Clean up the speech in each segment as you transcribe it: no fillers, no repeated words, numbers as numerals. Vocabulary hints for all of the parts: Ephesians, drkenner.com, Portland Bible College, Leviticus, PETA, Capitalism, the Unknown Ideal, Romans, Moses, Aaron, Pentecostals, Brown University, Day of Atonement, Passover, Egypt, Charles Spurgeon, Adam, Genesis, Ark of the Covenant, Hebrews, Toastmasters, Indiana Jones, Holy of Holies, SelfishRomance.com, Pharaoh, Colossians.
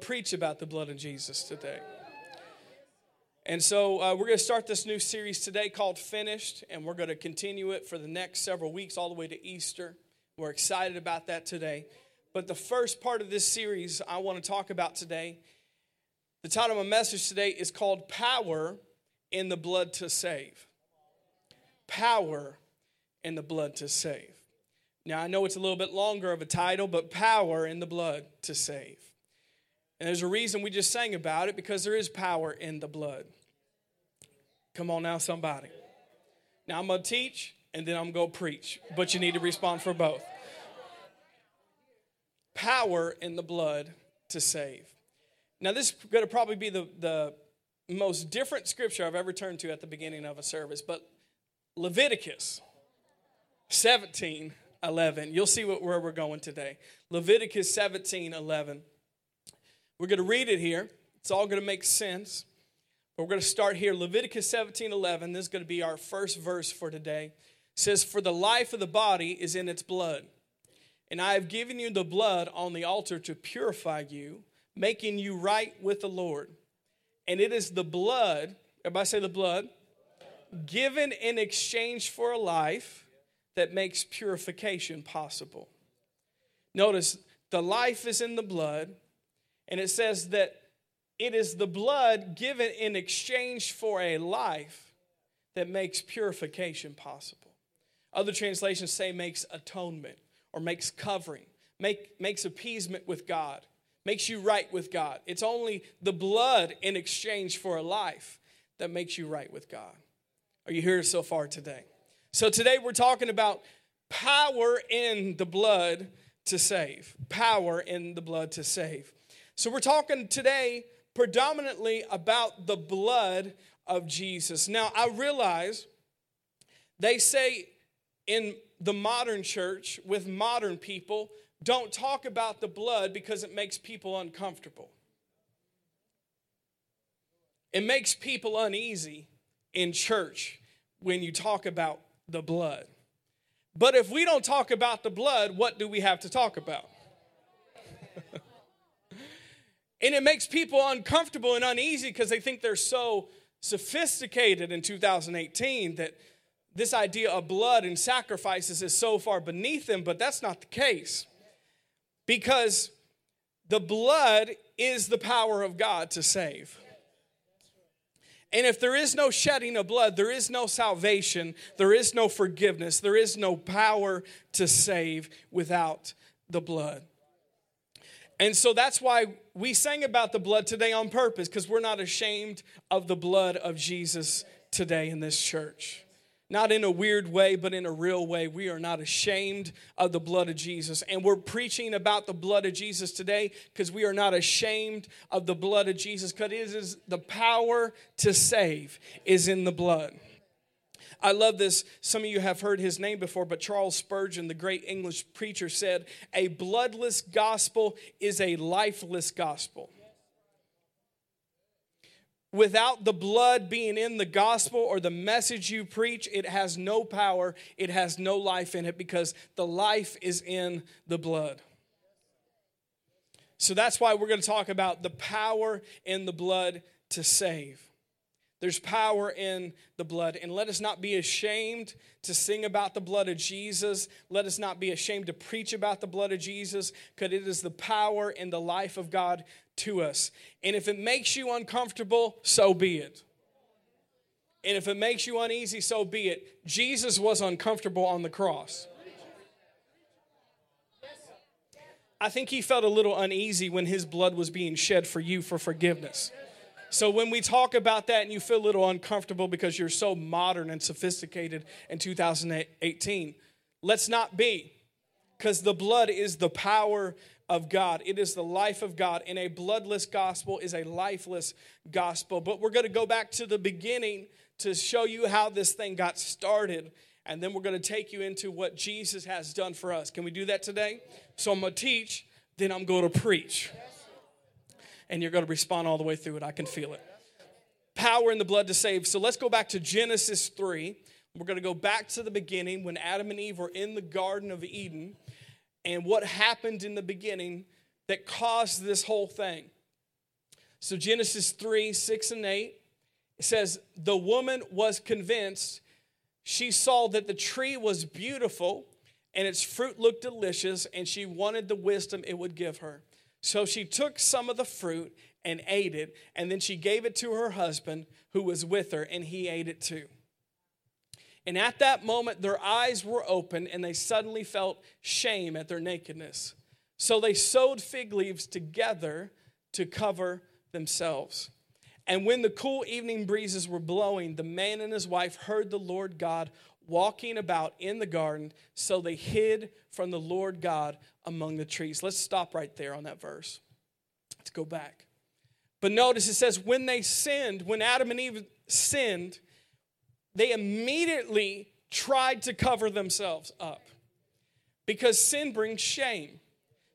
Preach about the blood of Jesus today. And so we're going to start this new series today called Finished, and we're going to continue it for the next several weeks all the way to Easter. We're excited about that today. But the first part of this series I want to talk about today, the title of my message today is called Power in the Blood to Save. Power in the Blood to Save. Now I know it's a little bit longer of a title, but Power in the Blood to Save. And there's a reason we just sang about it, because there is power in the blood. Come on now, somebody. Now I'm going to teach, and then I'm going to preach. But you need to respond for both. Power in the blood to save. Now this is going to probably be the most different scripture I've ever turned to at the beginning of a service. But Leviticus 17:11. You'll see where we're going today. Leviticus 17:11. We're going to read it here. It's all going to make sense. But we're going to start here. Leviticus 17:11. This is going to be our first verse for today. It says, "For the life of the body is in its blood. And I have given you the blood on the altar to purify you, making you right with the Lord. And it is the blood," everybody say the blood, "given in exchange for a life that makes purification possible." Notice, the life is in the blood. And it says that it is the blood given in exchange for a life that makes purification possible. Other translations say makes atonement or makes covering, makes appeasement with God, makes you right with God. It's only the blood in exchange for a life that makes you right with God. Are you here so far today? So today we're talking about power in the blood to save. Power in the blood to save. So we're talking today predominantly about the blood of Jesus. Now, I realize they say in the modern church with modern people, don't talk about the blood because it makes people uncomfortable. It makes people uneasy in church when you talk about the blood. But if we don't talk about the blood, what do we have to talk about? And it makes people uncomfortable and uneasy because they think they're so sophisticated in 2018 that this idea of blood and sacrifices is so far beneath them, but that's not the case. Because the blood is the power of God to save. And if there is no shedding of blood, there is no salvation, there is no forgiveness, there is no power to save without the blood. And so that's why we sang about the blood today on purpose, because we're not ashamed of the blood of Jesus today in this church. Not in a weird way, but in a real way. We are not ashamed of the blood of Jesus. And we're preaching about the blood of Jesus today because we are not ashamed of the blood of Jesus, because it is the power to save is in the blood. I love this. Some of you have heard his name before, but Charles Spurgeon, the great English preacher, said, "A bloodless gospel is a lifeless gospel." Without the blood being in the gospel or the message you preach, it has no power, it has no life in it, because the life is in the blood. So that's why we're going to talk about the power in the blood to save. There's power in the blood. And let us not be ashamed to sing about the blood of Jesus. Let us not be ashamed to preach about the blood of Jesus, because it is the power and the life of God to us. And if it makes you uncomfortable, so be it. And if it makes you uneasy, so be it. Jesus was uncomfortable on the cross. I think he felt a little uneasy when his blood was being shed for you for forgiveness. So when we talk about that and you feel a little uncomfortable because you're so modern and sophisticated in 2018, let's not be, because the blood is the power of God. It is the life of God, and a bloodless gospel is a lifeless gospel. But we're going to go back to the beginning to show you how this thing got started, and then we're going to take you into what Jesus has done for us. Can we do that today? So I'm going to teach, then I'm going to preach. And you're going to respond all the way through it. I can feel it. Power in the blood to save. So let's go back to Genesis 3. We're going to go back to the beginning when Adam and Eve were in the Garden of Eden. And what happened in the beginning that caused this whole thing. So Genesis 3, 6 and 8, it says, the woman was convinced. She saw that the tree was beautiful and its fruit looked delicious, and she wanted the wisdom it would give her. So she took some of the fruit and ate it, and then she gave it to her husband who was with her, and he ate it too. And at that moment, their eyes were opened, and they suddenly felt shame at their nakedness. So they sewed fig leaves together to cover themselves. And when the cool evening breezes were blowing, the man and his wife heard the Lord God walking about in the garden, so they hid from the Lord God among the trees. Let's stop right there on that verse. Let's go back. But notice it says, when they sinned, when Adam and Eve sinned, they immediately tried to cover themselves up, because sin brings shame.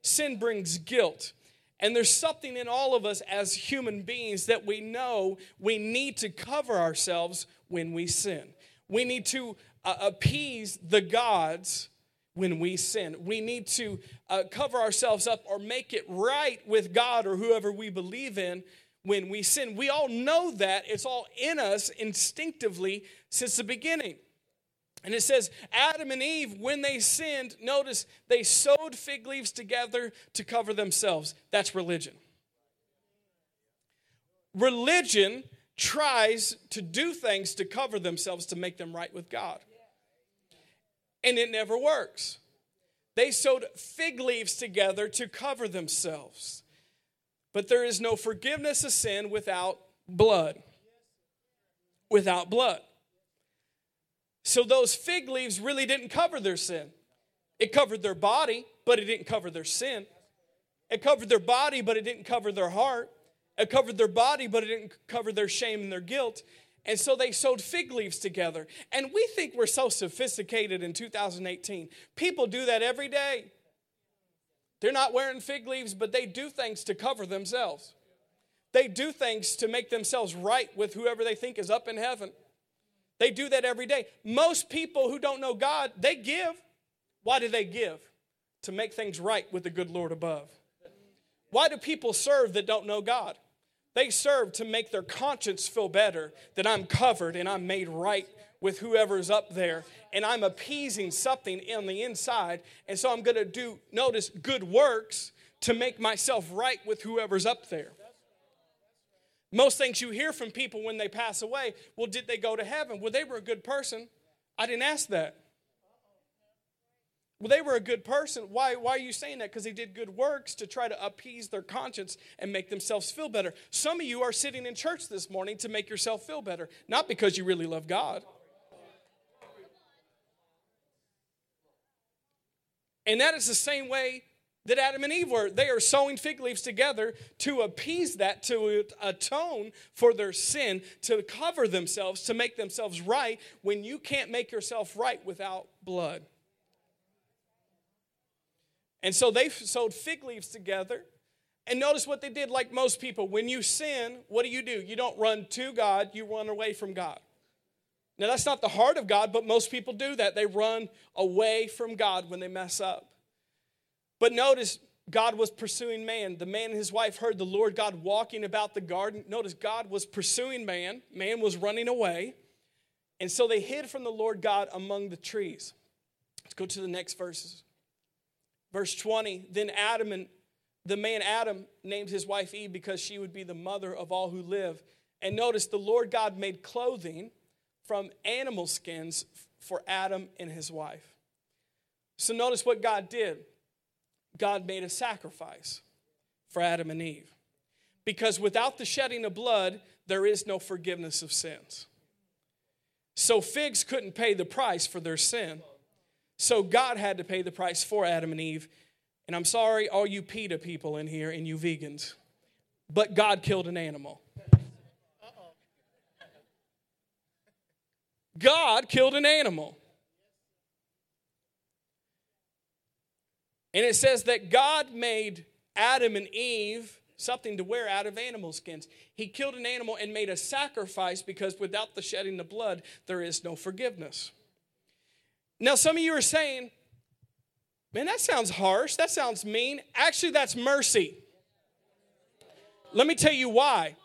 Sin brings guilt. And there's something in all of us as human beings that we know we need to cover ourselves when we sin. We need to appease the gods when we sin. We need to cover ourselves up or make it right with God or whoever we believe in when we sin. We all know that. It's all in us instinctively since the beginning. And it says, Adam and Eve, when they sinned, notice they sewed fig leaves together to cover themselves. That's religion. Religion tries to do things to cover themselves, to make them right with God. And it never works. They sewed fig leaves together to cover themselves. But there is no forgiveness of sin without blood. Without blood. So those fig leaves really didn't cover their sin. It covered their body, but it didn't cover their sin. It covered their body, but it didn't cover their heart. It covered their body, but it didn't cover their shame and their guilt. And so they sewed fig leaves together. And we think we're so sophisticated in 2018. People do that every day. They're not wearing fig leaves, but they do things to cover themselves. They do things to make themselves right with whoever they think is up in heaven. They do that every day. Most people who don't know God, they give. Why do they give? To make things right with the good Lord above. Why do people serve that don't know God? They serve to make their conscience feel better, that I'm covered and I'm made right with whoever's up there, and I'm appeasing something on the inside, and so I'm going to do, notice, good works to make myself right with whoever's up there. Most things you hear from people when they pass away, well, did they go to heaven? Well, they were a good person. I didn't ask that. Well, they were a good person. Why are you saying that? Because they did good works to try to appease their conscience and make themselves feel better. Some of you are sitting in church this morning to make yourself feel better, not because you really love God. And that is the same way that Adam and Eve were. They are sewing fig leaves together to appease that, to atone for their sin, to cover themselves, to make themselves right, when you can't make yourself right without blood. And so they sewed fig leaves together. And notice what they did, like most people. When you sin, what do? You don't run to God, you run away from God. Now, that's not the heart of God, but most people do that. They run away from God when they mess up. But notice, God was pursuing man. The man and his wife heard the Lord God walking about the garden. Notice, God was pursuing man. Man was running away. And so they hid from the Lord God among the trees. Let's go to the next verses. Verse 20, then Adam and the man Adam named his wife Eve, because she would be the mother of all who live. And notice, the Lord God made clothing from animal skins for Adam and his wife. So notice what God did. God made a sacrifice for Adam and Eve, because without the shedding of blood, there is no forgiveness of sins. So figs couldn't pay the price for their sin. So God had to pay the price for Adam and Eve. And I'm sorry, all you PETA people in here and you vegans, but God killed an animal. God killed an animal. And it says that God made Adam and Eve something to wear out of animal skins. He killed an animal and made a sacrifice, because without the shedding of blood, there is no forgiveness. Now, some of you are saying, man, that sounds harsh. That sounds mean. Actually, that's mercy. Let me tell you why.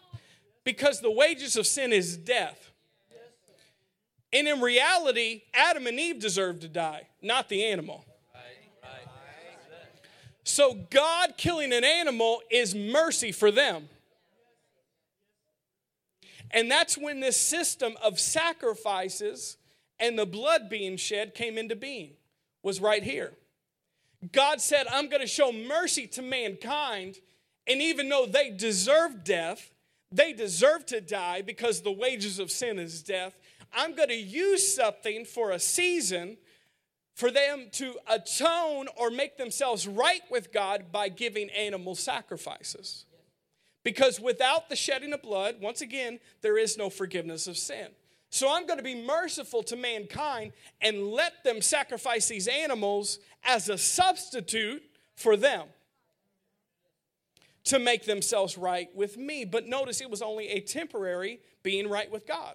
Because the wages of sin is death. And in reality, Adam and Eve deserved to die, not the animal. So God killing an animal is mercy for them. And that's when this system of sacrifices and the blood being shed came into being, was right here. God said, I'm going to show mercy to mankind, and even though they deserve death, they deserve to die because the wages of sin is death, I'm going to use something for a season for them to atone or make themselves right with God by giving animal sacrifices. Because without the shedding of blood, once again, there is no forgiveness of sin. So I'm going to be merciful to mankind and let them sacrifice these animals as a substitute for them to make themselves right with me. But notice it was only a temporary being right with God.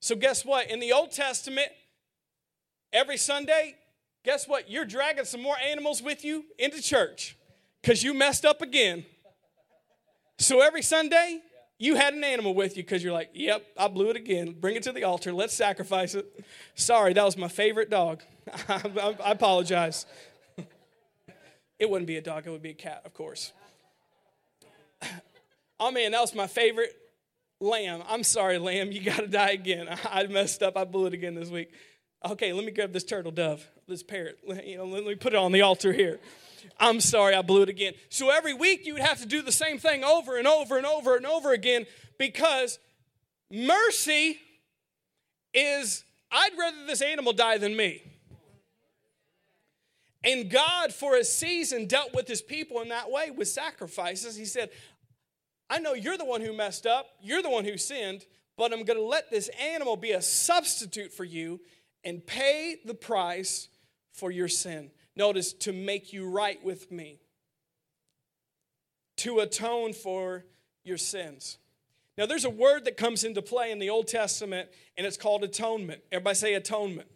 So guess what? In the Old Testament, every Sunday, guess what? You're dragging some more animals with you into church because you messed up again. So every Sunday, you had an animal with you because you're like, yep, I blew it again. Bring it to the altar. Let's sacrifice it. Sorry, that was my favorite dog. I apologize. It wouldn't be a dog. It would be a cat, of course. Oh, man, that was my favorite lamb. I'm sorry, lamb. You got to die again. I messed up. I blew it again this week. Okay, let me grab this turtle dove, this parrot. Let me put it on the altar here. I'm sorry, I blew it again. So every week you would have to do the same thing over and over and over and over again because mercy is, I'd rather this animal die than me. And God, for a season, dealt with his people in that way with sacrifices. He said, I know you're the one who messed up, you're the one who sinned, but I'm going to let this animal be a substitute for you and pay the price for your sin. Notice, to make you right with me, to atone for your sins. Now, there's a word that comes into play in the Old Testament, and it's called atonement. Everybody say atonement.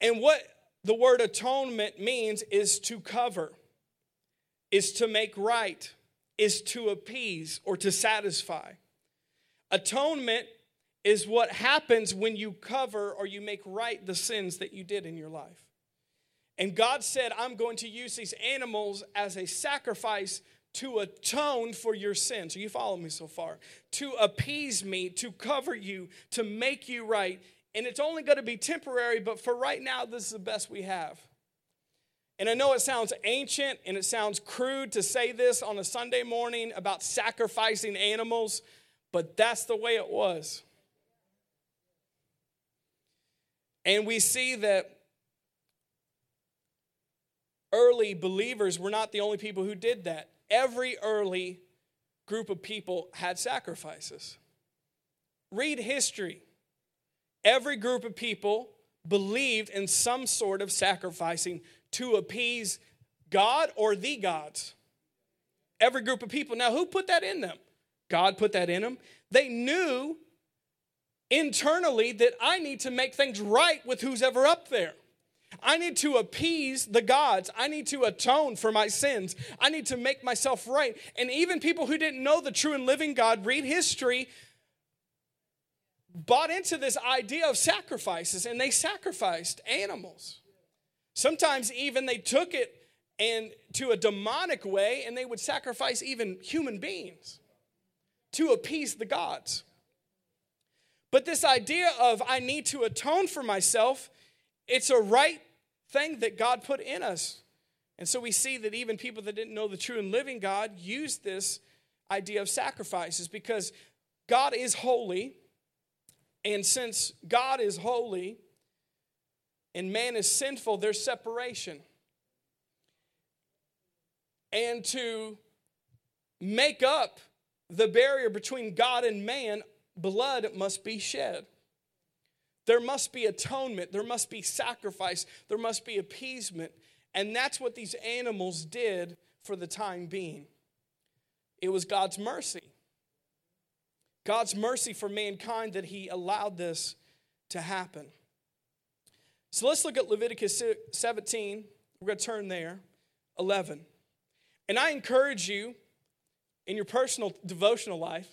And what the word atonement means is to cover, is to make right, is to appease or to satisfy. Atonement is what happens when you cover or you make right the sins that you did in your life. And God said, I'm going to use these animals as a sacrifice to atone for your sin. So you follow me so far. To appease me, to cover you, to make you right. And it's only going to be temporary, but for right now, this is the best we have. And I know it sounds ancient and it sounds crude to say this on a Sunday morning about sacrificing animals, but that's the way it was. And we see that early believers were not the only people who did that. Every early group of people had sacrifices. Read history. Every group of people believed in some sort of sacrificing to appease God or the gods. Every group of people. Now, who put that in them? God put that in them. They knew internally that I need to make things right with who's ever up there. I need to appease the gods. I need to atone for my sins. I need to make myself right. And even people who didn't know the true and living God, read history, bought into this idea of sacrifices, and they sacrificed animals. Sometimes even they took it and to a demonic way, and they would sacrifice even human beings to appease the gods. But this idea of I need to atone for myself, it's a right thing that God put in us. And so we see that even people that didn't know the true and living God used this idea of sacrifices because God is holy. And since God is holy and man is sinful, there's separation. And to make up the barrier between God and man, blood must be shed. There must be atonement. There must be sacrifice. There must be appeasement. And that's what these animals did for the time being. It was God's mercy. God's mercy for mankind that he allowed this to happen. So let's look at Leviticus 17. We're going to turn there. 11. And I encourage you in your personal devotional life,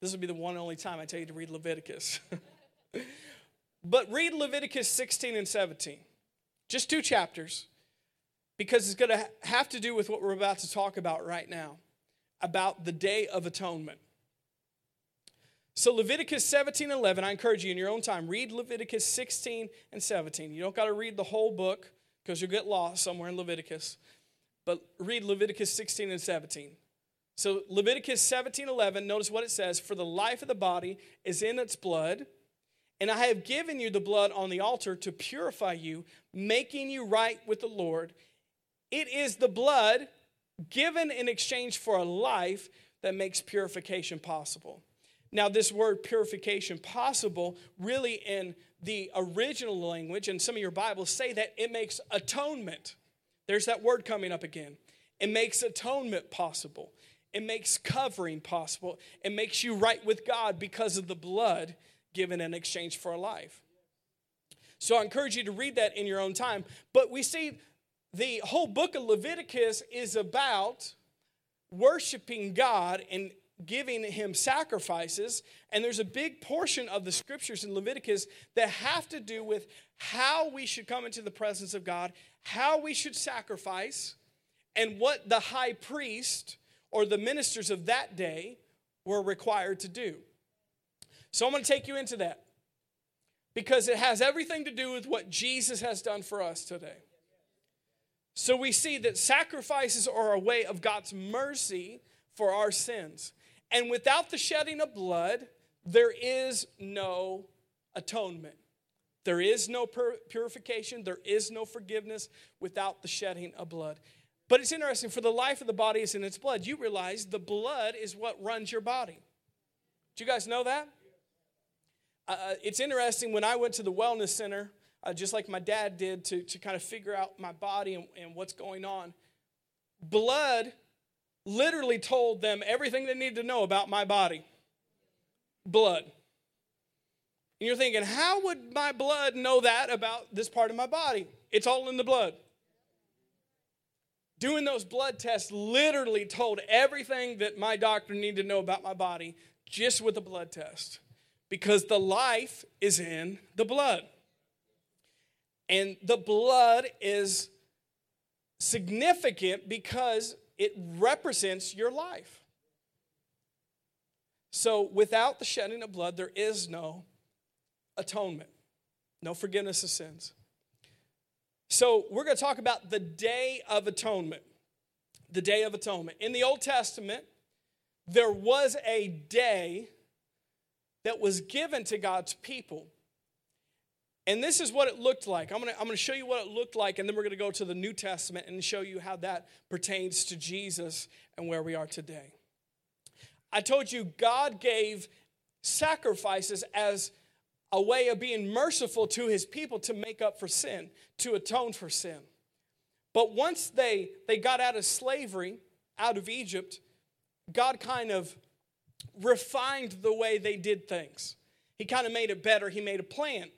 this would be the one and only time I tell you to read Leviticus. But read Leviticus 16 and 17. Just 2 chapters. Because it's going to have to do with what we're about to talk about right now. About the Day of Atonement. So Leviticus 17:11, I encourage you in your own time, read Leviticus 16 and 17. You don't got to read the whole book because you'll get lost somewhere in Leviticus. But read Leviticus 16 and 17. So Leviticus 17:11, notice what it says. For the life of the body is in its blood, and I have given you the blood on the altar to purify you, making you right with the Lord. It is the blood given in exchange for a life that makes purification possible. Now, this word purification possible, really in the original language, and some of your Bibles say that it makes atonement. There's that word coming up again. It makes atonement possible. It makes covering possible. It makes you right with God because of the blood given in exchange for a life. So I encourage you to read that in your own time. But we see the whole book of Leviticus is about worshiping God and giving him sacrifices, and there's a big portion of the scriptures in Leviticus that have to do with how we should come into the presence of God, how we should sacrifice, and what the high priest or the ministers of that day were required to do. So I'm going to take you into that because it has everything to do with what Jesus has done for us today. So we see that sacrifices are a way of God's mercy for our sins. And without the shedding of blood, there is no atonement. There is no purification. There is no forgiveness without the shedding of blood. But it's interesting, for the life of the body is in its blood. You realize the blood is what runs your body. Do you guys know that? It's interesting, when I went to the wellness center, just like my dad did, to kind of figure out my body and what's going on, blood literally told them everything they needed to know about my body. Blood. And you're thinking, how would my blood know that about this part of my body? It's all in the blood. Doing those blood tests literally told everything that my doctor needed to know about my body just with the blood test. Because the life is in the blood. And the blood is significant because it represents your life. So without the shedding of blood, there is no atonement, no forgiveness of sins. So we're going to talk about the Day of Atonement. The Day of Atonement. In the Old Testament, there was a day that was given to God's people. And this is what it looked like. I'm going to show you what it looked like, and then we're going to go to the New Testament and show you how that pertains to Jesus and where we are today. I told you God gave sacrifices as a way of being merciful to his people to make up for sin, to atone for sin. But once they got out of slavery, out of Egypt, God kind of refined the way they did things. He kind of made it better. He made a plan.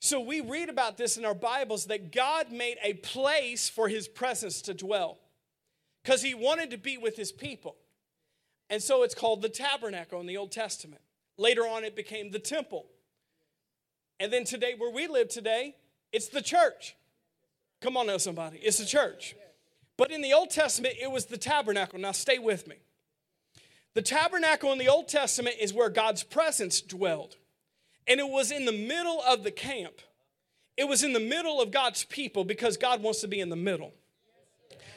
So we read about this in our Bibles that God made a place for his presence to dwell because he wanted to be with his people. And so it's called the tabernacle in the Old Testament. Later on it became the temple. And then today, where we live today, it's the church. Come on now, somebody. It's the church. But in the Old Testament, it was the tabernacle. Now stay with me. The tabernacle in the Old Testament is where God's presence dwelled. And it was in the middle of the camp. It was in the middle of God's people because God wants to be in the middle.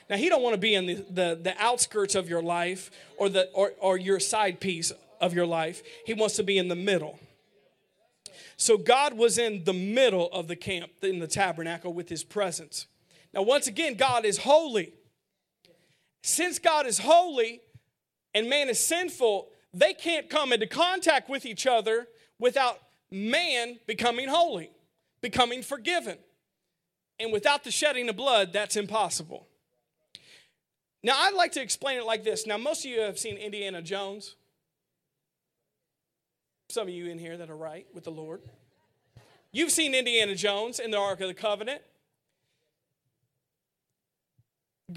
Now, he don't want to be in the outskirts of your life or your side piece of your life. He wants to be in the middle. So God was in the middle of the camp, in the tabernacle, with his presence. Now, once again, God is holy. Since God is holy and man is sinful, they can't come into contact with each other without man becoming holy, becoming forgiven. And without the shedding of blood, that's impossible. Now, I'd like to explain it like this. Now, most of you have seen Indiana Jones. Some of you in here that are right with the Lord. You've seen Indiana Jones in the Ark of the Covenant.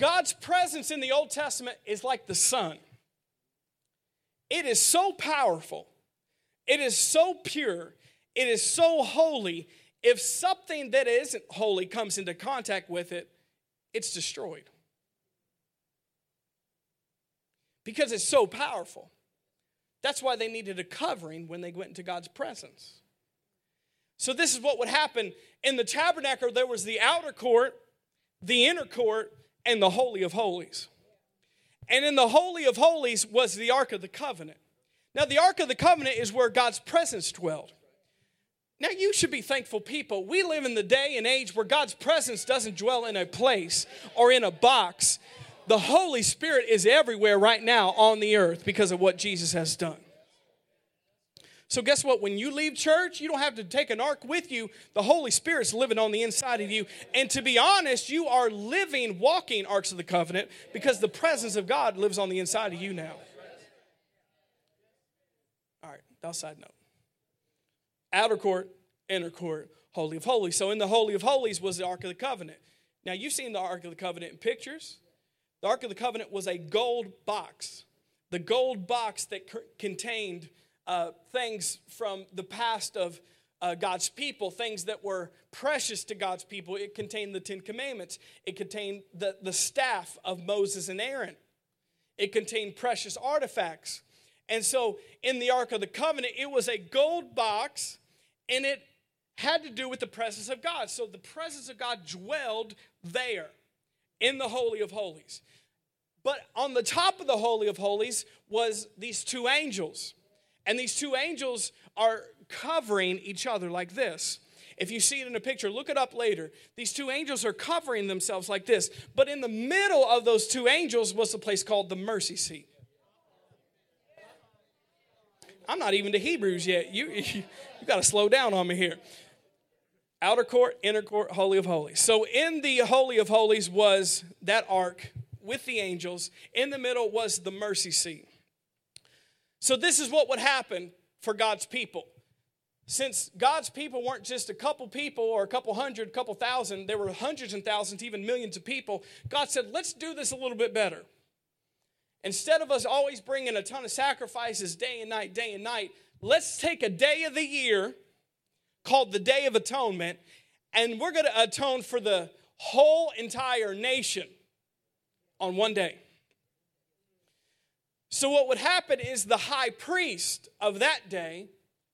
God's presence in the Old Testament is like the sun. It is so powerful. It is so pure. It is so holy. If something that isn't holy comes into contact with it, it's destroyed. Because it's so powerful. That's why they needed a covering when they went into God's presence. So this is what would happen. In the tabernacle, there was the outer court, the inner court, and the Holy of Holies. And in the Holy of Holies was the Ark of the Covenant. Now, the Ark of the Covenant is where God's presence dwelled. Now, you should be thankful people. We live in the day and age where God's presence doesn't dwell in a place or in a box. The Holy Spirit is everywhere right now on the earth because of what Jesus has done. So guess what? When you leave church, you don't have to take an ark with you. The Holy Spirit's living on the inside of you. And to be honest, you are living, walking Arks of the Covenant because the presence of God lives on the inside of you now. All right, that's a side note. Outer court, inner court, Holy of Holies. So in the Holy of Holies was the Ark of the Covenant. Now you've seen the Ark of the Covenant in pictures. The Ark of the Covenant was a gold box. The gold box that contained things from the past of God's people, things that were precious to God's people. It contained the Ten Commandments. It contained the staff of Moses and Aaron. It contained precious artifacts. And so in the Ark of the Covenant, it was a gold box, and it had to do with the presence of God. So the presence of God dwelled there in the Holy of Holies. But on the top of the Holy of Holies was these two angels. And these two angels are covering each other like this. If you see it in a picture, look it up later. These two angels are covering themselves like this. But in the middle of those two angels was a place called the mercy seat. I'm not even to Hebrews yet. You got to slow down on me here. Outer court, inner court, Holy of Holies. So in the Holy of Holies was that ark with the angels. In the middle was the mercy seat. So this is what would happen for God's people. Since God's people weren't just a couple people or a couple hundred, couple thousand, there were hundreds and thousands, even millions of people, God said, let's do this a little bit better. Instead of us always bringing a ton of sacrifices day and night, let's take a day of the year called the Day of Atonement, and we're going to atone for the whole entire nation on one day. So what would happen is the high priest of that day,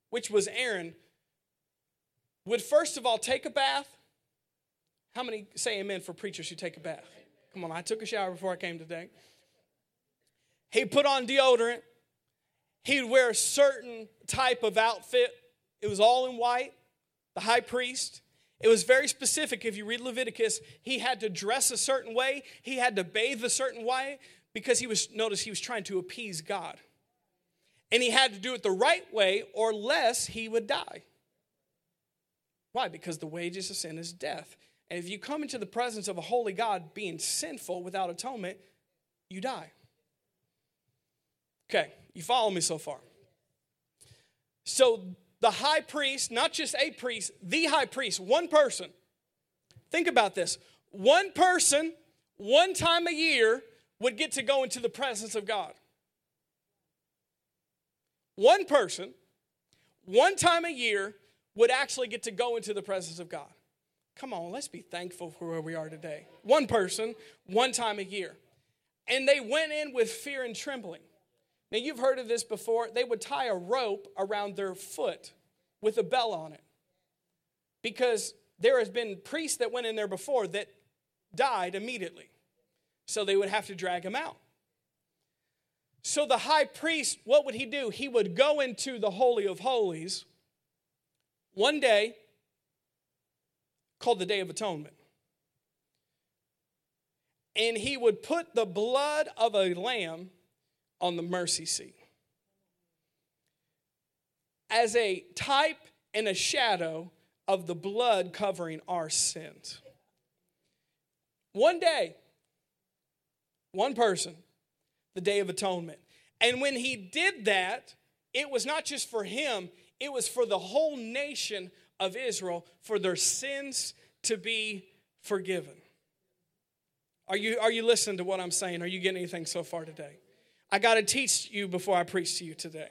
which was Aaron, would first of all take a bath. How many say amen for preachers who take a bath? Come on, I took a shower before I came today. He put on deodorant. He'd wear a certain type of outfit. It was all in white, the high priest. It was very specific. If you read Leviticus, he had to dress a certain way. He had to bathe a certain way because he was trying to appease God. And he had to do it the right way or less he would die. Why? Because the wages of sin is death. And if you come into the presence of a holy God being sinful without atonement, you die. Okay, you follow me so far? So the high priest, not just a priest, the high priest, one person. Think about this. One person, one time a year, would get to go into the presence of God. One person, one time a year, would actually get to go into the presence of God. Come on, let's be thankful for where we are today. One person, one time a year. And they went in with fear and trembling. Now, you've heard of this before. They would tie a rope around their foot with a bell on it. Because there has been priests that went in there before that died immediately. So they would have to drag him out. So the high priest, what would he do? He would go into the Holy of Holies one day called the Day of Atonement. And he would put the blood of a lamb on the mercy seat as a type and a shadow of the blood covering our sins. One day, one person, the Day of Atonement. And when he did that, it was not just for him, it was for the whole nation of Israel for their sins to be forgiven. Are you listening to what I'm saying? Are you getting anything so far today? I got to teach you before I preach to you today.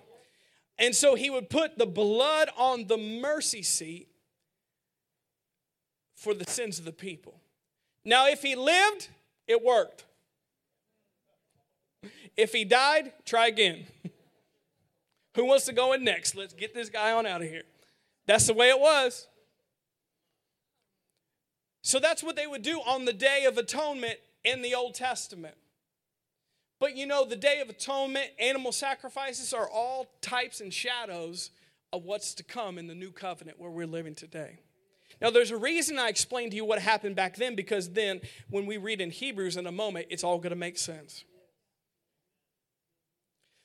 And so he would put the blood on the mercy seat for the sins of the people. Now, if he lived, it worked. If he died, try again. Who wants to go in next? Let's get this guy on out of here. That's the way it was. So that's what they would do on the Day of Atonement in the Old Testament. But you know, the Day of Atonement, animal sacrifices are all types and shadows of what's to come in the new covenant where we're living today. Now, there's a reason I explained to you what happened back then, because then when we read in Hebrews in a moment, it's all going to make sense.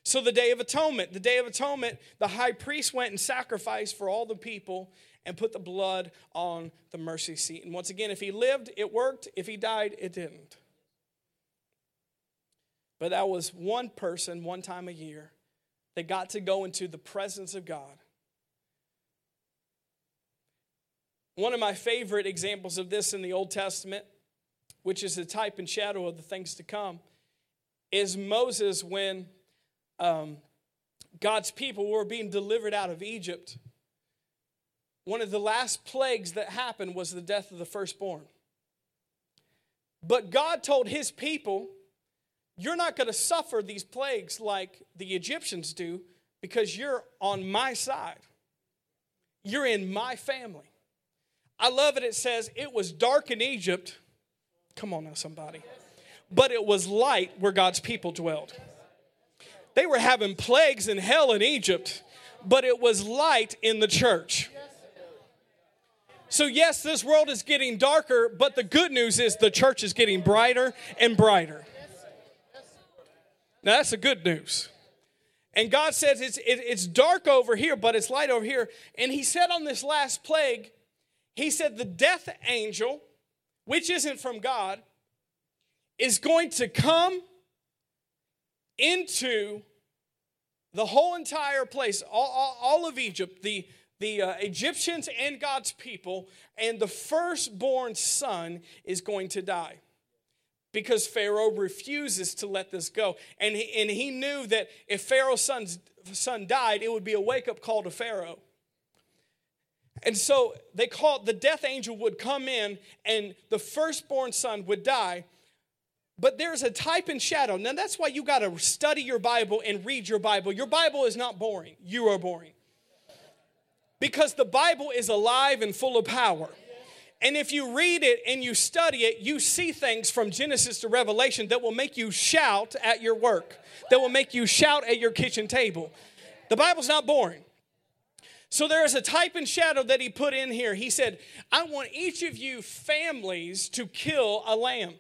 So the Day of Atonement, the high priest went and sacrificed for all the people and put the blood on the mercy seat. And once again, if he lived, it worked. If he died, it didn't. But that was one person, one time a year, that got to go into the presence of God. One of my favorite examples of this in the Old Testament, which is the type and shadow of the things to come, is Moses when God's people were being delivered out of Egypt. One of the last plagues that happened was the death of the firstborn. But God told his people, you're not going to suffer these plagues like the Egyptians do, because you're on my side. You're in my family. I love it. It says, it was dark in Egypt. Come on now, somebody. But it was light where God's people dwelled. They were having plagues in hell in Egypt, but it was light in the church. So yes, this world is getting darker, but the good news is the church is getting brighter and brighter. Now that's the good news. And God says it's dark over here, but it's light over here. And he said on this last plague, he said the death angel, which isn't from God, is going to come into the whole entire place, all of Egypt, the Egyptians and God's people, and the firstborn son is going to die because Pharaoh refuses to let this go. And he knew that if Pharaoh's son died, it would be a wake-up call to Pharaoh. And so they called, the death angel would come in, and the firstborn son would die. But there's a type and shadow. Now, that's why you got to study your Bible and read your Bible. Your Bible is not boring. You are boring. Because the Bible is alive and full of power. And if you read it and you study it, you see things from Genesis to Revelation that will make you shout at your work, that will make you shout at your kitchen table. The Bible's not boring. So there is a type and shadow that he put in here. He said, I want each of you families to kill a lamb.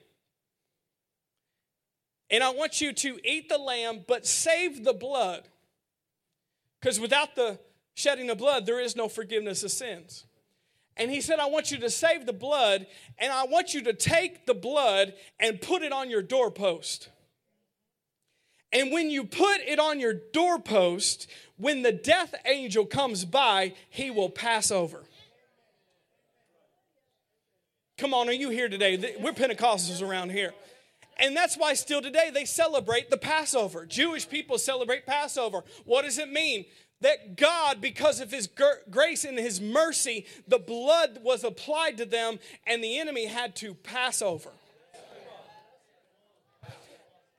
And I want you to eat the lamb, but save the blood. Because without the shedding of blood, there is no forgiveness of sins. And he said, I want you to save the blood, and I want you to take the blood and put it on your doorpost. And when you put it on your doorpost, when the death angel comes by, he will pass over. Come on, are you here today? We're Pentecostals around here. And that's why still today they celebrate the Passover. Jewish people celebrate Passover. What does it mean? That God, because of his grace and his mercy, the blood was applied to them and the enemy had to pass over.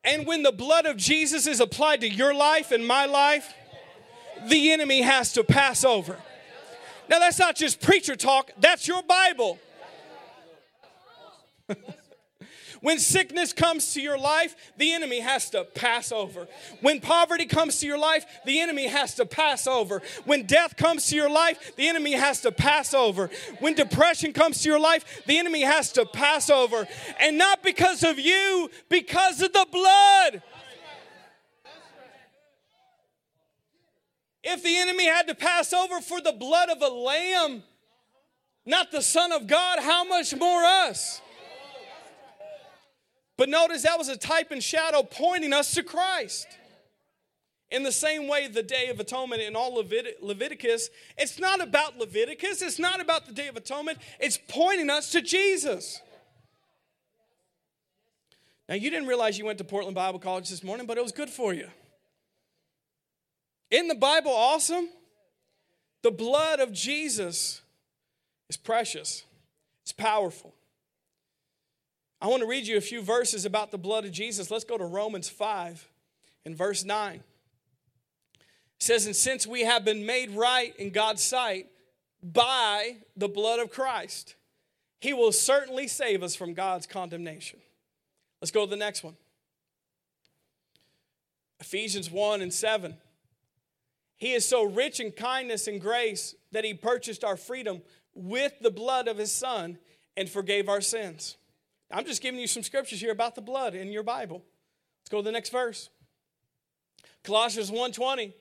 And when the blood of Jesus is applied to your life and my life, the enemy has to pass over. Now that's not just preacher talk, that's your Bible. When sickness comes to your life, the enemy has to pass over. When poverty comes to your life, the enemy has to pass over. When death comes to your life, the enemy has to pass over. When depression comes to your life, the enemy has to pass over. And not because of you, because of the blood. If the enemy had to pass over for the blood of a lamb, not the Son of God, how much more us? But notice that was a type and shadow pointing us to Christ. In the same way, the Day of Atonement in all Leviticus, it's not about Leviticus. It's not about the Day of Atonement. It's pointing us to Jesus. Now, you didn't realize you went to Portland Bible College this morning, but it was good for you. Isn't the Bible awesome? The blood of Jesus is precious. It's powerful. I want to read you a few verses about the blood of Jesus. Let's go to Romans 5 and verse 9. It says, and since we have been made right in God's sight by the blood of Christ, he will certainly save us from God's condemnation. Let's go to the next one. Ephesians 1 and 7. He is so rich in kindness and grace that he purchased our freedom with the blood of his son and forgave our sins. I'm just giving you some scriptures here about the blood in your Bible. Let's go to the next verse. Colossians 1:20.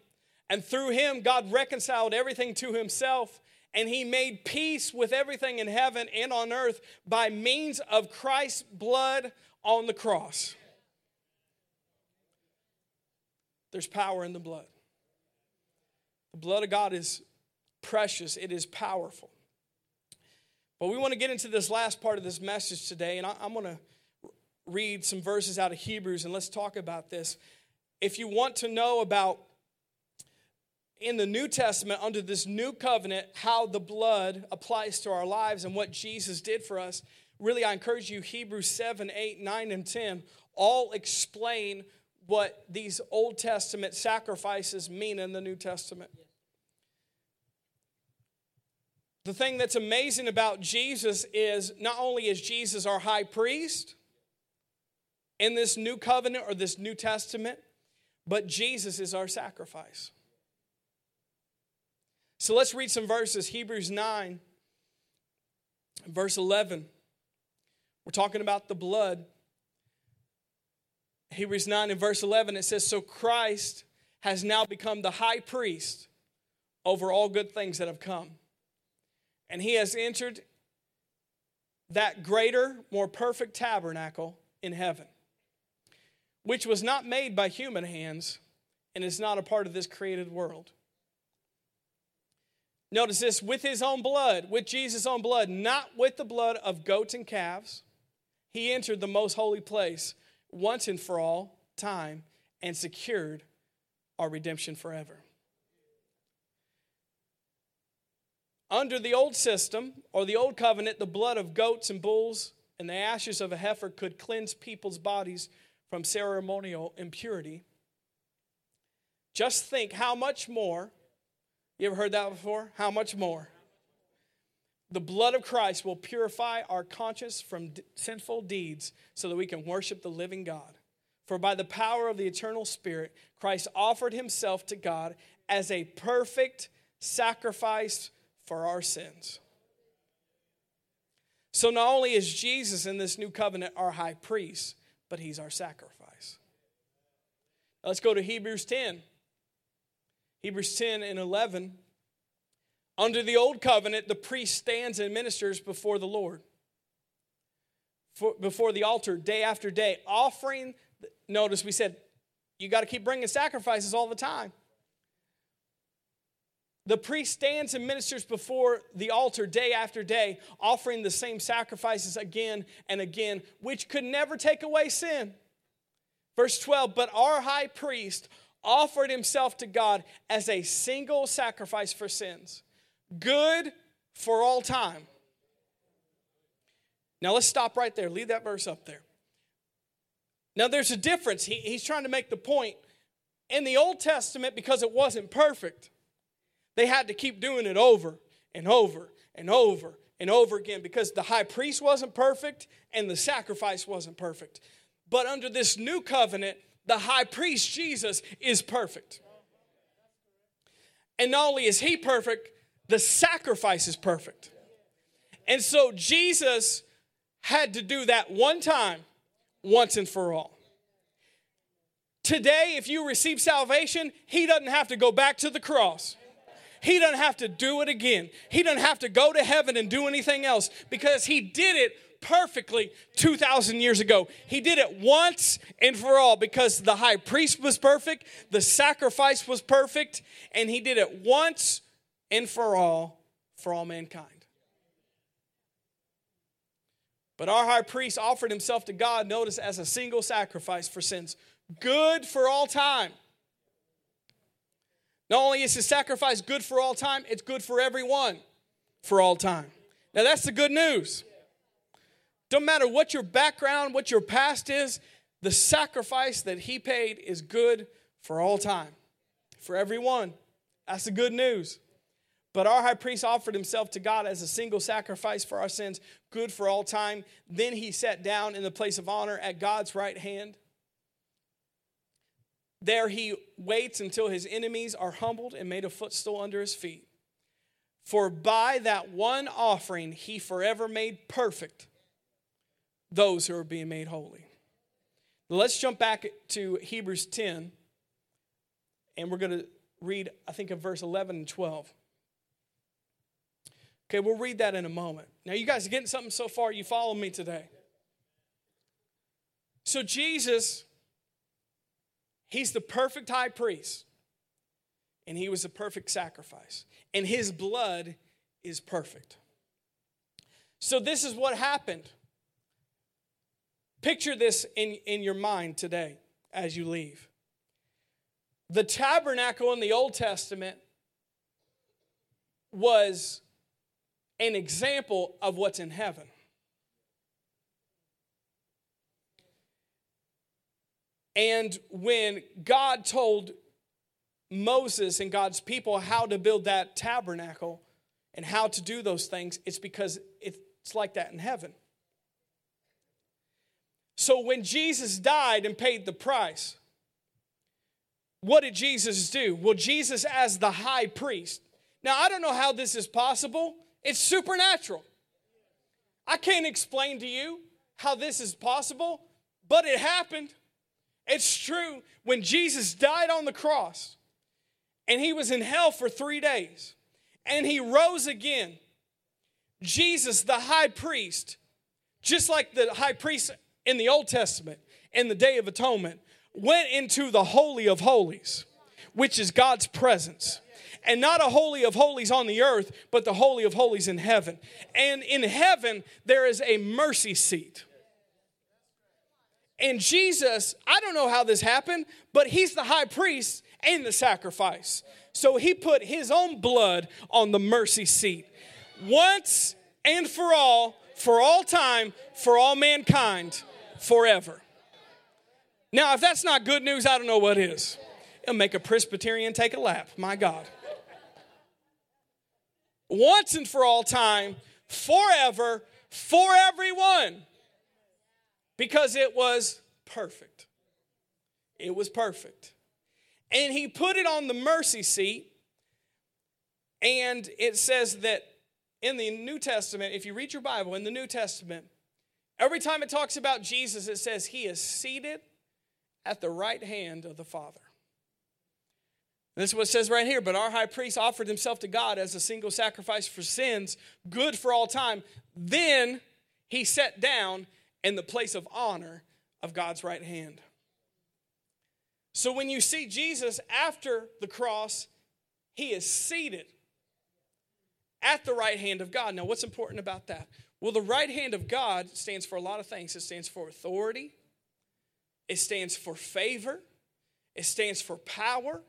And through him, God reconciled everything to himself, and he made peace with everything in heaven and on earth by means of Christ's blood on the cross. There's power in the blood. The blood of God is precious. It is powerful. But we want to get into this last part of this message today, and I'm going to read some verses out of Hebrews, and let's talk about this. If you want to know about, in the New Testament, under this new covenant, how the blood applies to our lives and what Jesus did for us, really, I encourage you, Hebrews 7, 8, 9, and 10 all explain what these Old Testament sacrifices mean in the New Testament. The thing that's amazing about Jesus is not only is Jesus our high priest in this new covenant or this New Testament, but Jesus is our sacrifice. So let's read some verses. Hebrews 9, verse 11. We're talking about the blood. Hebrews 9 and verse 11, it says, so Christ has now become the high priest over all good things that have come. And he has entered that greater, more perfect tabernacle in heaven, which was not made by human hands and is not a part of this created world. Notice this, with his own blood, with Jesus' own blood, not with the blood of goats and calves, he entered the most holy place once and for all time and secured our redemption forever. Under the old system, or the old covenant, the blood of goats and bulls and the ashes of a heifer could cleanse people's bodies from ceremonial impurity. Just think how much more, you ever heard that before? How much more? The blood of Christ will purify our conscience from sinful deeds so that we can worship the living God. For by the power of the eternal Spirit, Christ offered himself to God as a perfect sacrifice for our sins. So not only is Jesus in this new covenant our high priest, but he's our sacrifice. Now let's go to Hebrews 10. Hebrews 10 and 11. Under the old covenant, the priest stands and ministers before the Lord, before the altar, day after day, offering. Notice we said, you got to keep bringing sacrifices all the time. The priest stands and ministers before the altar day after day, offering the same sacrifices again and again, which could never take away sin. Verse 12, but our high priest offered himself to God as a single sacrifice for sins, good for all time. Now let's stop right there. Leave that verse up there. Now there's a difference. He's trying to make the point. In the Old Testament, because it wasn't perfect, they had to keep doing it over and over and over and over again because the high priest wasn't perfect and the sacrifice wasn't perfect. But under this new covenant, the high priest, Jesus, is perfect. And not only is he perfect, the sacrifice is perfect. And so Jesus had to do that one time, once and for all. Today, if you receive salvation, he doesn't have to go back to the cross. He doesn't have to do it again. He doesn't have to go to heaven and do anything else because he did it perfectly 2,000 years ago. He did it once and for all because the high priest was perfect, the sacrifice was perfect, and he did it once and for all mankind. But our high priest offered himself to God, notice, as a single sacrifice for sins, good for all time. Not only is his sacrifice good for all time, it's good for everyone for all time. Now that's the good news. Don't matter what your background, what your past is, the sacrifice that he paid is good for all time, for everyone. That's the good news. But our high priest offered himself to God as a single sacrifice for our sins, good for all time. Then he sat down in the place of honor at God's right hand. There he waits until his enemies are humbled and made a footstool under his feet. For by that one offering, he forever made perfect those who are being made holy. Let's jump back to Hebrews 10, and we're going to read, I think, of verse 11 and 12. Okay, we'll read that in a moment. Now, you guys are getting something so far. You follow me today. So Jesus, he's the perfect high priest, and he was the perfect sacrifice, and his blood is perfect. So this is what happened. Picture this in your mind today as you leave. The tabernacle in the Old Testament was an example of what's in heaven. And when God told Moses and God's people how to build that tabernacle and how to do those things, it's because it's like that in heaven. So when Jesus died and paid the price, what did Jesus do? Well, Jesus as the high priest. Now, I don't know how this is possible. It's supernatural. I can't explain to you how this is possible, but it happened. It's true. When Jesus died on the cross, and he was in hell for 3 days, and he rose again, Jesus, the high priest, just like the high priest in the Old Testament, in the Day of Atonement, went into the Holy of Holies, which is God's presence. And not a Holy of Holies on the earth, but the Holy of Holies in heaven. And in heaven, there is a mercy seat. And Jesus, I don't know how this happened, but he's the high priest and the sacrifice. So he put his own blood on the mercy seat. Once and for all time, for all mankind, forever. Now, if that's not good news, I don't know what is. It'll make a Presbyterian take a lap. My God. Once and for all time, forever, for everyone. Because it was perfect. It was perfect. And he put it on the mercy seat. And it says that in the New Testament, if you read your Bible, in the New Testament, every time it talks about Jesus, it says he is seated at the right hand of the Father. This is what it says right here. But our high priest offered himself to God as a single sacrifice for sins, good for all time. Then he sat down in the place of honor of God's right hand. So when you see Jesus after the cross, he is seated at the right hand of God. Now, what's important about that? Well, the right hand of God stands for a lot of things. It stands for authority. It stands for favor. It stands for power.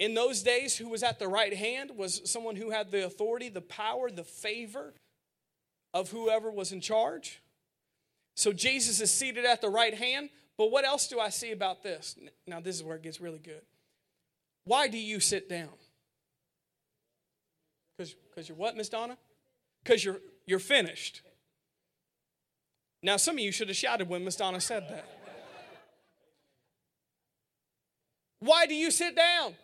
In those days, who was at the right hand was someone who had the authority, the power, the favor of whoever was in charge. So Jesus is seated at the right hand. But what else do I see about this? Now, this is where it gets really good. Why do you sit down? Because you're what, Miss Donna? Because you're finished. Now, some of you should have shouted when Miss Donna said that. Why do you sit down?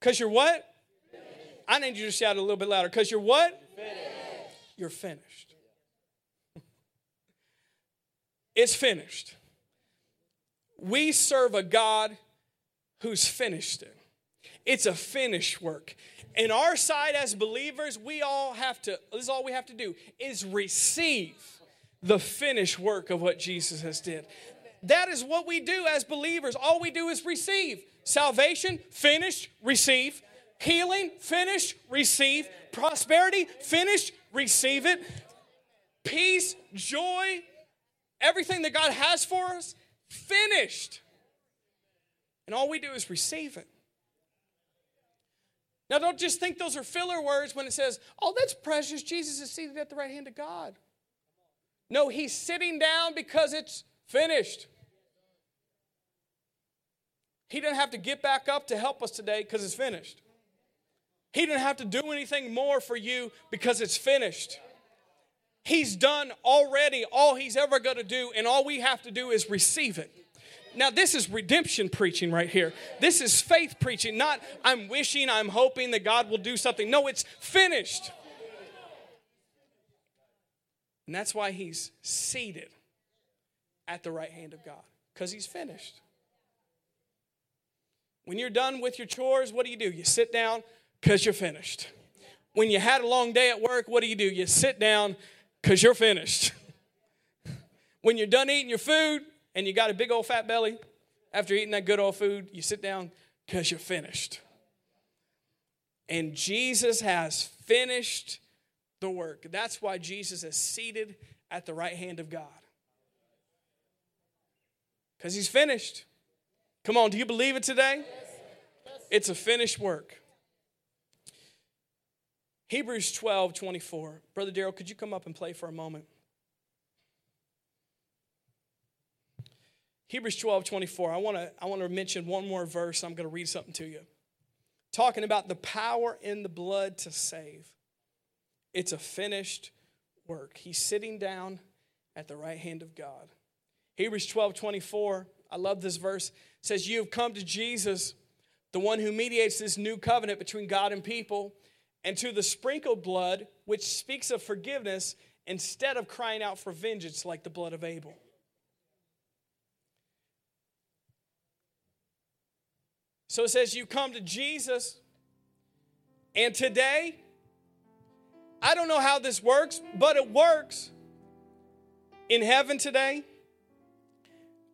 Because you're what? Finished. I need you to shout a little bit louder. Because you're what? Finished. You're finished. It's finished. We serve a God who's finished it. It's a finished work. And our side as believers, this is all we have to do, is receive the finished work of what Jesus has did. That is what we do as believers. All we do is receive. Salvation, finished, receive. Healing, finished, receive. Prosperity, finished, receive it. Peace, joy, everything that God has for us, finished. And all we do is receive it. Now, don't just think those are filler words when it says, oh, that's precious. Jesus is seated at the right hand of God. No, he's sitting down because it's finished. He didn't have to get back up to help us today because it's finished. He didn't have to do anything more for you because it's finished. He's done already all he's ever going to do, and all we have to do is receive it. Now, this is redemption preaching right here. This is faith preaching, not I'm wishing, I'm hoping that God will do something. No, it's finished. And that's why he's seated at the right hand of God, because he's finished. When you're done with your chores, what do? You sit down because you're finished. When you had a long day at work, what do? You sit down because you're finished. When you're done eating your food and you got a big old fat belly, after eating that good old food, you sit down because you're finished. And Jesus has finished the work. That's why Jesus is seated at the right hand of God. Because he's finished. Come on, do you believe it today? Yes. It's a finished work. Hebrews 12:24. Brother Darrell, could you come up and play for a moment? Hebrews 12:24. I want to mention one more verse. I'm going to read something to you. Talking about the power in the blood to save. It's a finished work. He's sitting down at the right hand of God. Hebrews 12:24. I love this verse. It says, you have come to Jesus, the one who mediates this new covenant between God and people, and to the sprinkled blood, which speaks of forgiveness, instead of crying out for vengeance like the blood of Abel. So it says, you come to Jesus, and today, I don't know how this works, but it works. In heaven today,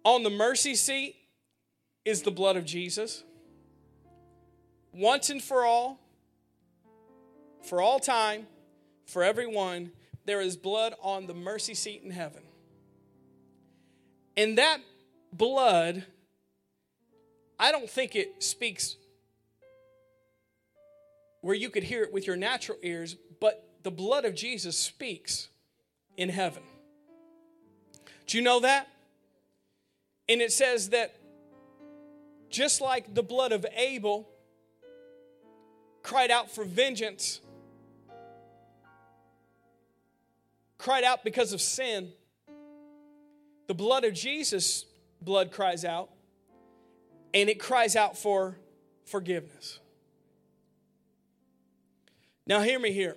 on the mercy seat, is the blood of Jesus. Once and for all time, for everyone, there is blood on the mercy seat in heaven. And that blood, I don't think it speaks where you could hear it with your natural ears, but the blood of Jesus speaks in heaven. Do you know that? And it says that just like the blood of Abel cried out for vengeance, cried out because of sin, the blood of Jesus' blood cries out, and it cries out for forgiveness. Now hear me here.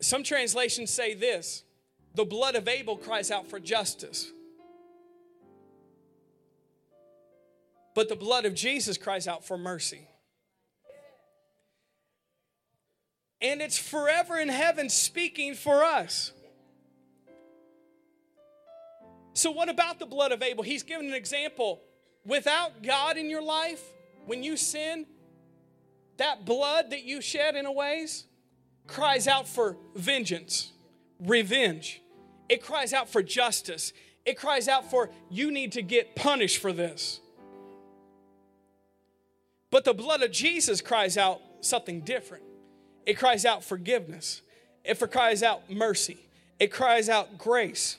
Some translations say this: the blood of Abel cries out for justice. But the blood of Jesus cries out for mercy. And it's forever in heaven speaking for us. So what about the blood of Abel? He's given an example. Without God in your life, when you sin, that blood that you shed in a ways cries out for vengeance, revenge. It cries out for justice. It cries out for you need to get punished for this. But the blood of Jesus cries out something different. It cries out forgiveness. It cries out mercy. It cries out grace.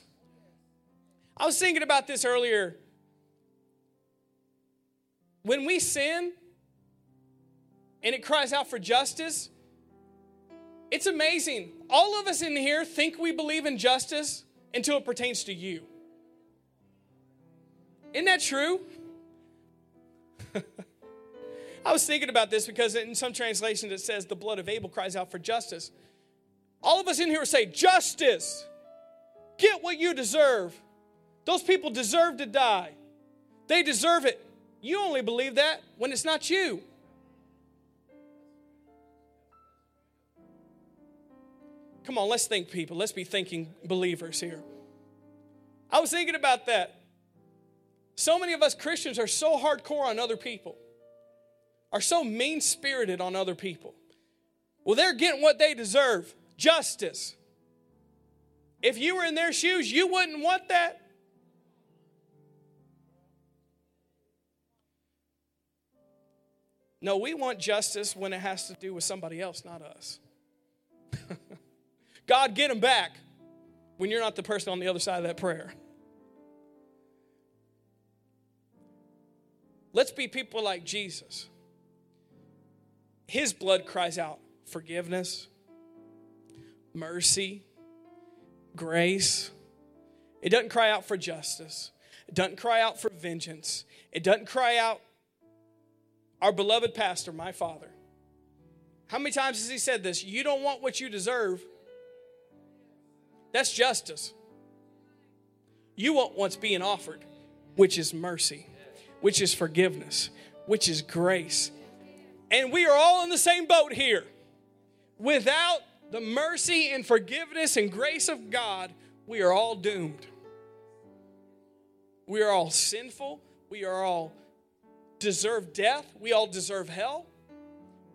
I was thinking about this earlier. When we sin and it cries out for justice, it's amazing. All of us in here think we believe in justice until it pertains to you. Isn't that true? I was thinking about this because in some translations it says the blood of Abel cries out for justice. All of us in here say, justice. Get what you deserve. Those people deserve to die. They deserve it. You only believe that when it's not you. Come on, let's think, people. Let's be thinking believers here. I was thinking about that. So many of us Christians are so hardcore on other people, are so mean-spirited on other people. Well, they're getting what they deserve. justice. If you were in their shoes, you wouldn't want that. No, we want justice when it has to do with somebody else, not us. God, get them back when you're not the person on the other side of that prayer. Let's be people like Jesus. His blood cries out forgiveness, mercy, grace. It doesn't cry out for justice. It doesn't cry out for vengeance. It doesn't cry out, our beloved pastor, my father. How many times has he said this? You don't want what you deserve. That's justice. You want what's being offered, which is mercy, which is forgiveness, which is grace. And we are all in the same boat here. Without the mercy and forgiveness and grace of God, we are all doomed. We are all sinful. We are all deserve death. We all deserve hell.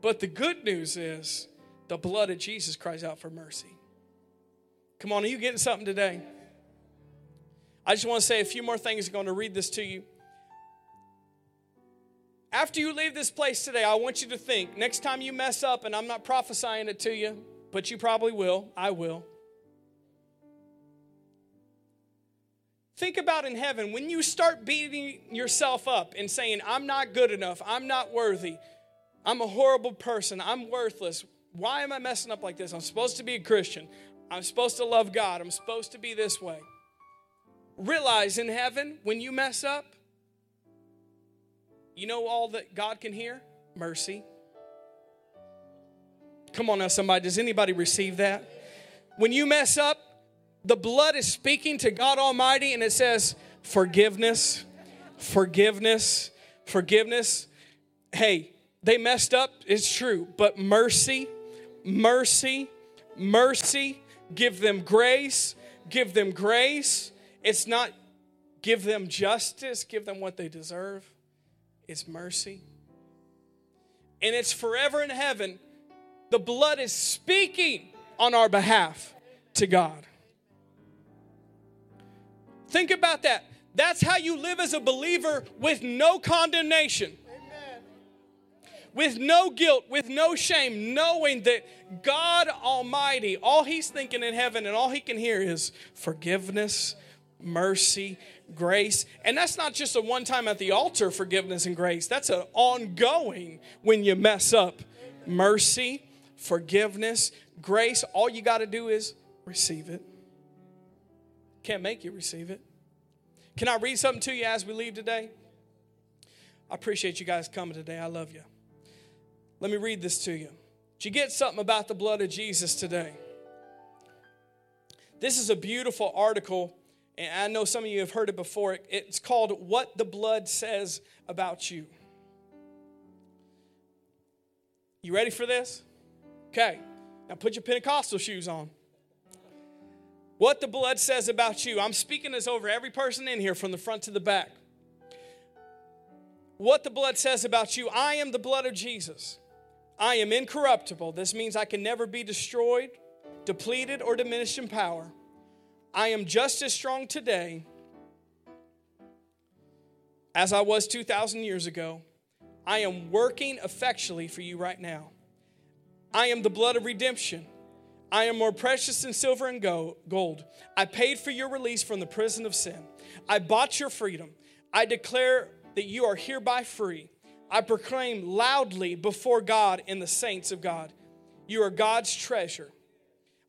But the good news is the blood of Jesus cries out for mercy. Come on, are you getting something today? I just want to say a few more things. I'm going to read this to you. After you leave this place today, I want you to think. Next time you mess up, and I'm not prophesying it to you, but you probably will. I will. Think about in heaven, when you start beating yourself up and saying, I'm not good enough, I'm not worthy, I'm a horrible person, I'm worthless, why am I messing up like this? I'm supposed to be a Christian. I'm supposed to love God. I'm supposed to be this way. Realize in heaven, when you mess up, you know all that God can hear? Mercy. Come on now, somebody. Does anybody receive that? When you mess up, the blood is speaking to God Almighty, and it says, forgiveness, forgiveness, forgiveness. Hey, they messed up. It's true. But mercy, mercy, mercy. Give them grace. Give them grace. It's not give them justice. Give them what they deserve. It's mercy. And it's forever in heaven. The blood is speaking on our behalf to God. Think about that. That's how you live as a believer with no condemnation. Amen. With no guilt, with no shame, knowing that God Almighty, all he's thinking in heaven and all he can hear is forgiveness, mercy, grace. And that's not just a one time at the altar forgiveness and grace. That's an ongoing when you mess up. Mercy, forgiveness, grace. All you got to do is receive it. Can't make you receive it. Can I read something to you as we leave today? I appreciate you guys coming today. I love you. Let me read this to you. Did you get something about the blood of Jesus today? This is a beautiful article, and I know some of you have heard it before. It's called What the Blood Says About You. You ready for this? Okay. Now put your Pentecostal shoes on. What the blood says about you. I'm speaking this over every person in here from the front to the back. What the blood says about you. I am the blood of Jesus. I am incorruptible. This means I can never be destroyed, depleted, or diminished in power. I am just as strong today as I was 2,000 years ago. I am working effectually for you right now. I am the blood of redemption. I am more precious than silver and gold. I paid for your release from the prison of sin. I bought your freedom. I declare that you are hereby free. I proclaim loudly before God and the saints of God. You are God's treasure.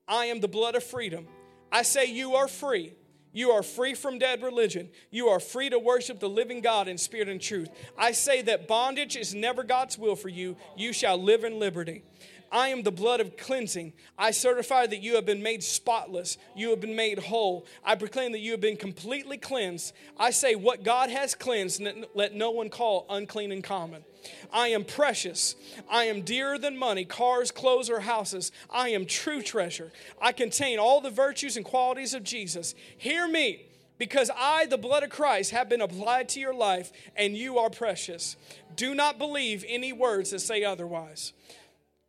I am the blood of freedom. I say you are free. You are free from dead religion. You are free to worship the living God in spirit and truth. I say that bondage is never God's will for you. You shall live in liberty. I am the blood of cleansing. I certify that you have been made spotless. You have been made whole. I proclaim that you have been completely cleansed. I say what God has cleansed, let no one call unclean and common. I am precious. I am dearer than money, cars, clothes, or houses. I am true treasure. I contain all the virtues and qualities of Jesus. Hear me, because I, the blood of Christ, have been applied to your life, and you are precious. Do not believe any words that say otherwise.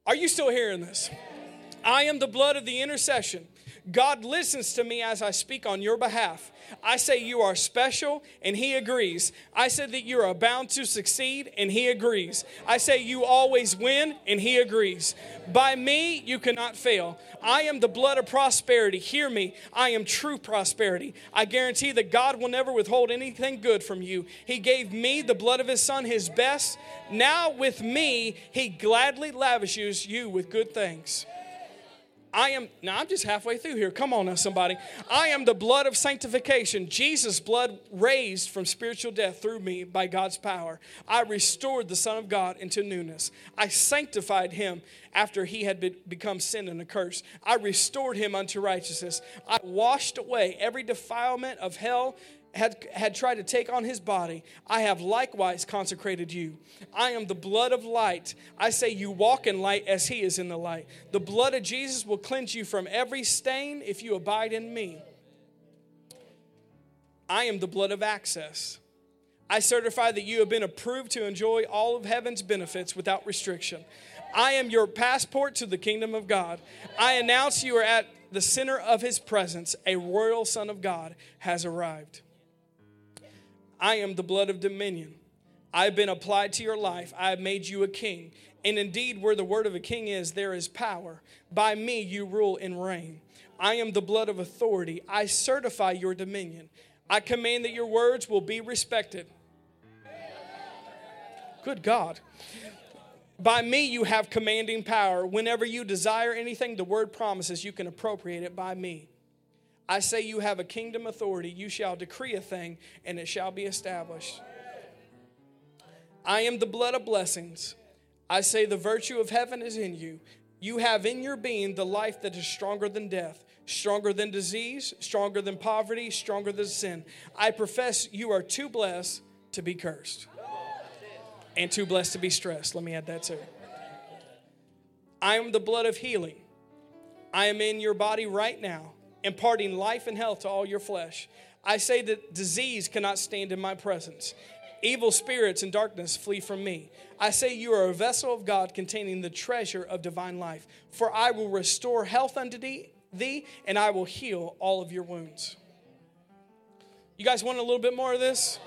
Are you still hearing this? I am the blood of the intercession. God listens to me as I speak on your behalf. I say you are special, and he agrees. I said that you are bound to succeed, and he agrees. I say you always win, and he agrees. By me, you cannot fail. I am the blood of prosperity. Hear me. I am true prosperity. I guarantee that God will never withhold anything good from you. He gave me the blood of his son, his best. Now with me, he gladly lavishes you with good things. I'm just halfway through here. Come on now, somebody. I am the blood of sanctification. Jesus' blood raised from spiritual death through me by God's power. I restored the Son of God into newness. I sanctified him after he had become sin and a curse. I restored him unto righteousness. I washed away every defilement of hell had tried to take on his body. I have likewise consecrated you. I am the blood of light. I say you walk in light as he is in the light. The blood of Jesus will cleanse you from every stain if you abide in me. I am the blood of access. I certify that you have been approved to enjoy all of heaven's benefits without restriction. I am your passport to the kingdom of God. I announce you are at the center of his presence. A royal son of God has arrived. I am the blood of dominion. I have been applied to your life. I have made you a king. And indeed, where the word of a king is, there is power. By me you rule and reign. I am the blood of authority. I certify your dominion. I command that your words will be respected. Good God. By me you have commanding power. Whenever you desire anything, the word promises you can appropriate it by me. I say you have a kingdom authority. You shall decree a thing, and it shall be established. I am the blood of blessings. I say the virtue of heaven is in you. You have in your being the life that is stronger than death, stronger than disease, stronger than poverty, stronger than sin. I profess you are too blessed to be cursed and too blessed to be stressed. Let me add that too. I am the blood of healing. I am in your body right now, imparting life and health to all your flesh. I say that disease cannot stand in my presence. Evil spirits and darkness flee from me. I say you are a vessel of God containing the treasure of divine life. For I will restore health unto thee, and I will heal all of your wounds. You guys want a little bit more of this?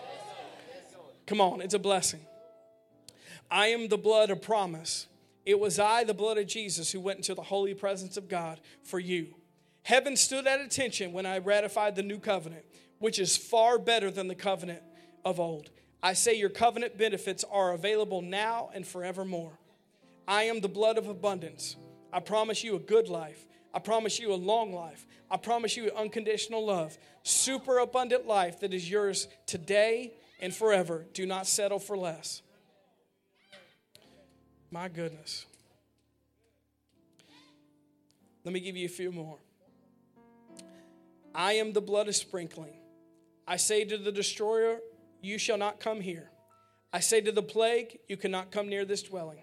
Come on, it's a blessing. I am the blood of promise. It was I, the blood of Jesus, who went into the holy presence of God for you. Heaven stood at attention when I ratified the new covenant, which is far better than the covenant of old. I say your covenant benefits are available now and forevermore. I am the blood of abundance. I promise you a good life. I promise you a long life. I promise you unconditional love, super abundant life that is yours today and forever. Do not settle for less. My goodness. Let me give you a few more. I am the blood of sprinkling. I say to the destroyer, you shall not come here. I say to the plague, you cannot come near this dwelling.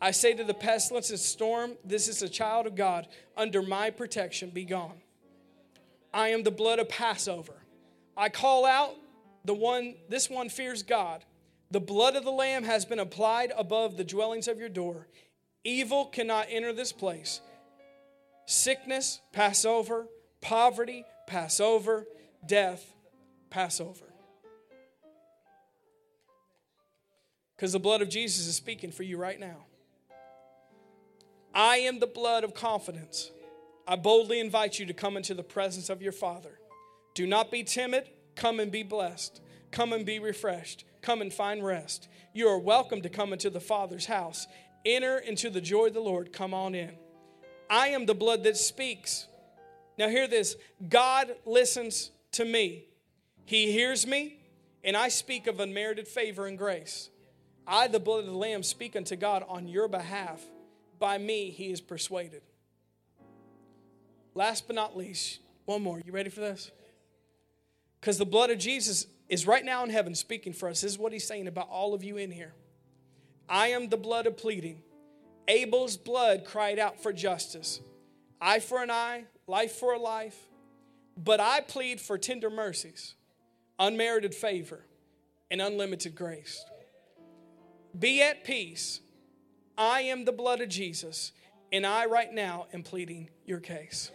I say to the pestilence and storm, this is a child of God. Under my protection, be gone. I am the blood of Passover. I call out this one fears God. The blood of the Lamb has been applied above the dwellings of your door. Evil cannot enter this place. Sickness, Passover. Poverty, Passover. Death, Passover. Because the blood of Jesus is speaking for you right now. I am the blood of confidence. I boldly invite you to come into the presence of your Father. Do not be timid. Come and be blessed. Come and be refreshed. Come and find rest. You are welcome to come into the Father's house. Enter into the joy of the Lord. Come on in. I am the blood that speaks. Now hear this. God listens to me. He hears me, and I speak of unmerited favor and grace. I, the blood of the Lamb, speak unto God on your behalf. By me he is persuaded. Last but not least, one more. You ready for this? Because the blood of Jesus is right now in heaven speaking for us. This is what he's saying about all of you in here. I am the blood of pleading. Abel's blood cried out for justice. Eye for an eye, life for a life. But I plead for tender mercies, unmerited favor, and unlimited grace. Be at peace. I am the blood of Jesus. and I right now am pleading your case.